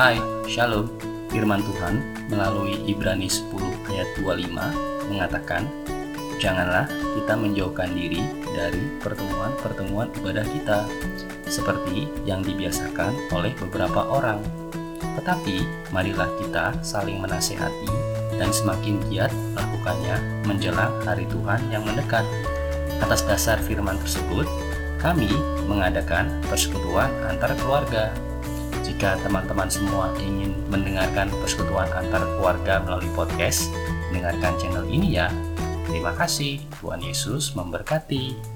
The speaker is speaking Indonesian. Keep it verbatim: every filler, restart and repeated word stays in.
Hai, Shalom. Firman Tuhan melalui Ibrani sepuluh ayat dua puluh lima mengatakan, janganlah kita menjauhkan diri dari pertemuan-pertemuan ibadah kita, seperti yang dibiasakan oleh beberapa orang. Tetapi, marilah kita saling menasehati dan semakin giat melakukannya menjelang hari Tuhan yang mendekat. Atas dasar firman tersebut, kami mengadakan persekutuan antar keluarga. Jika teman-teman semua ingin mendengarkan persekutuan antar keluarga melalui podcast, dengarkan channel ini ya. Terima kasih, Tuhan Yesus memberkati.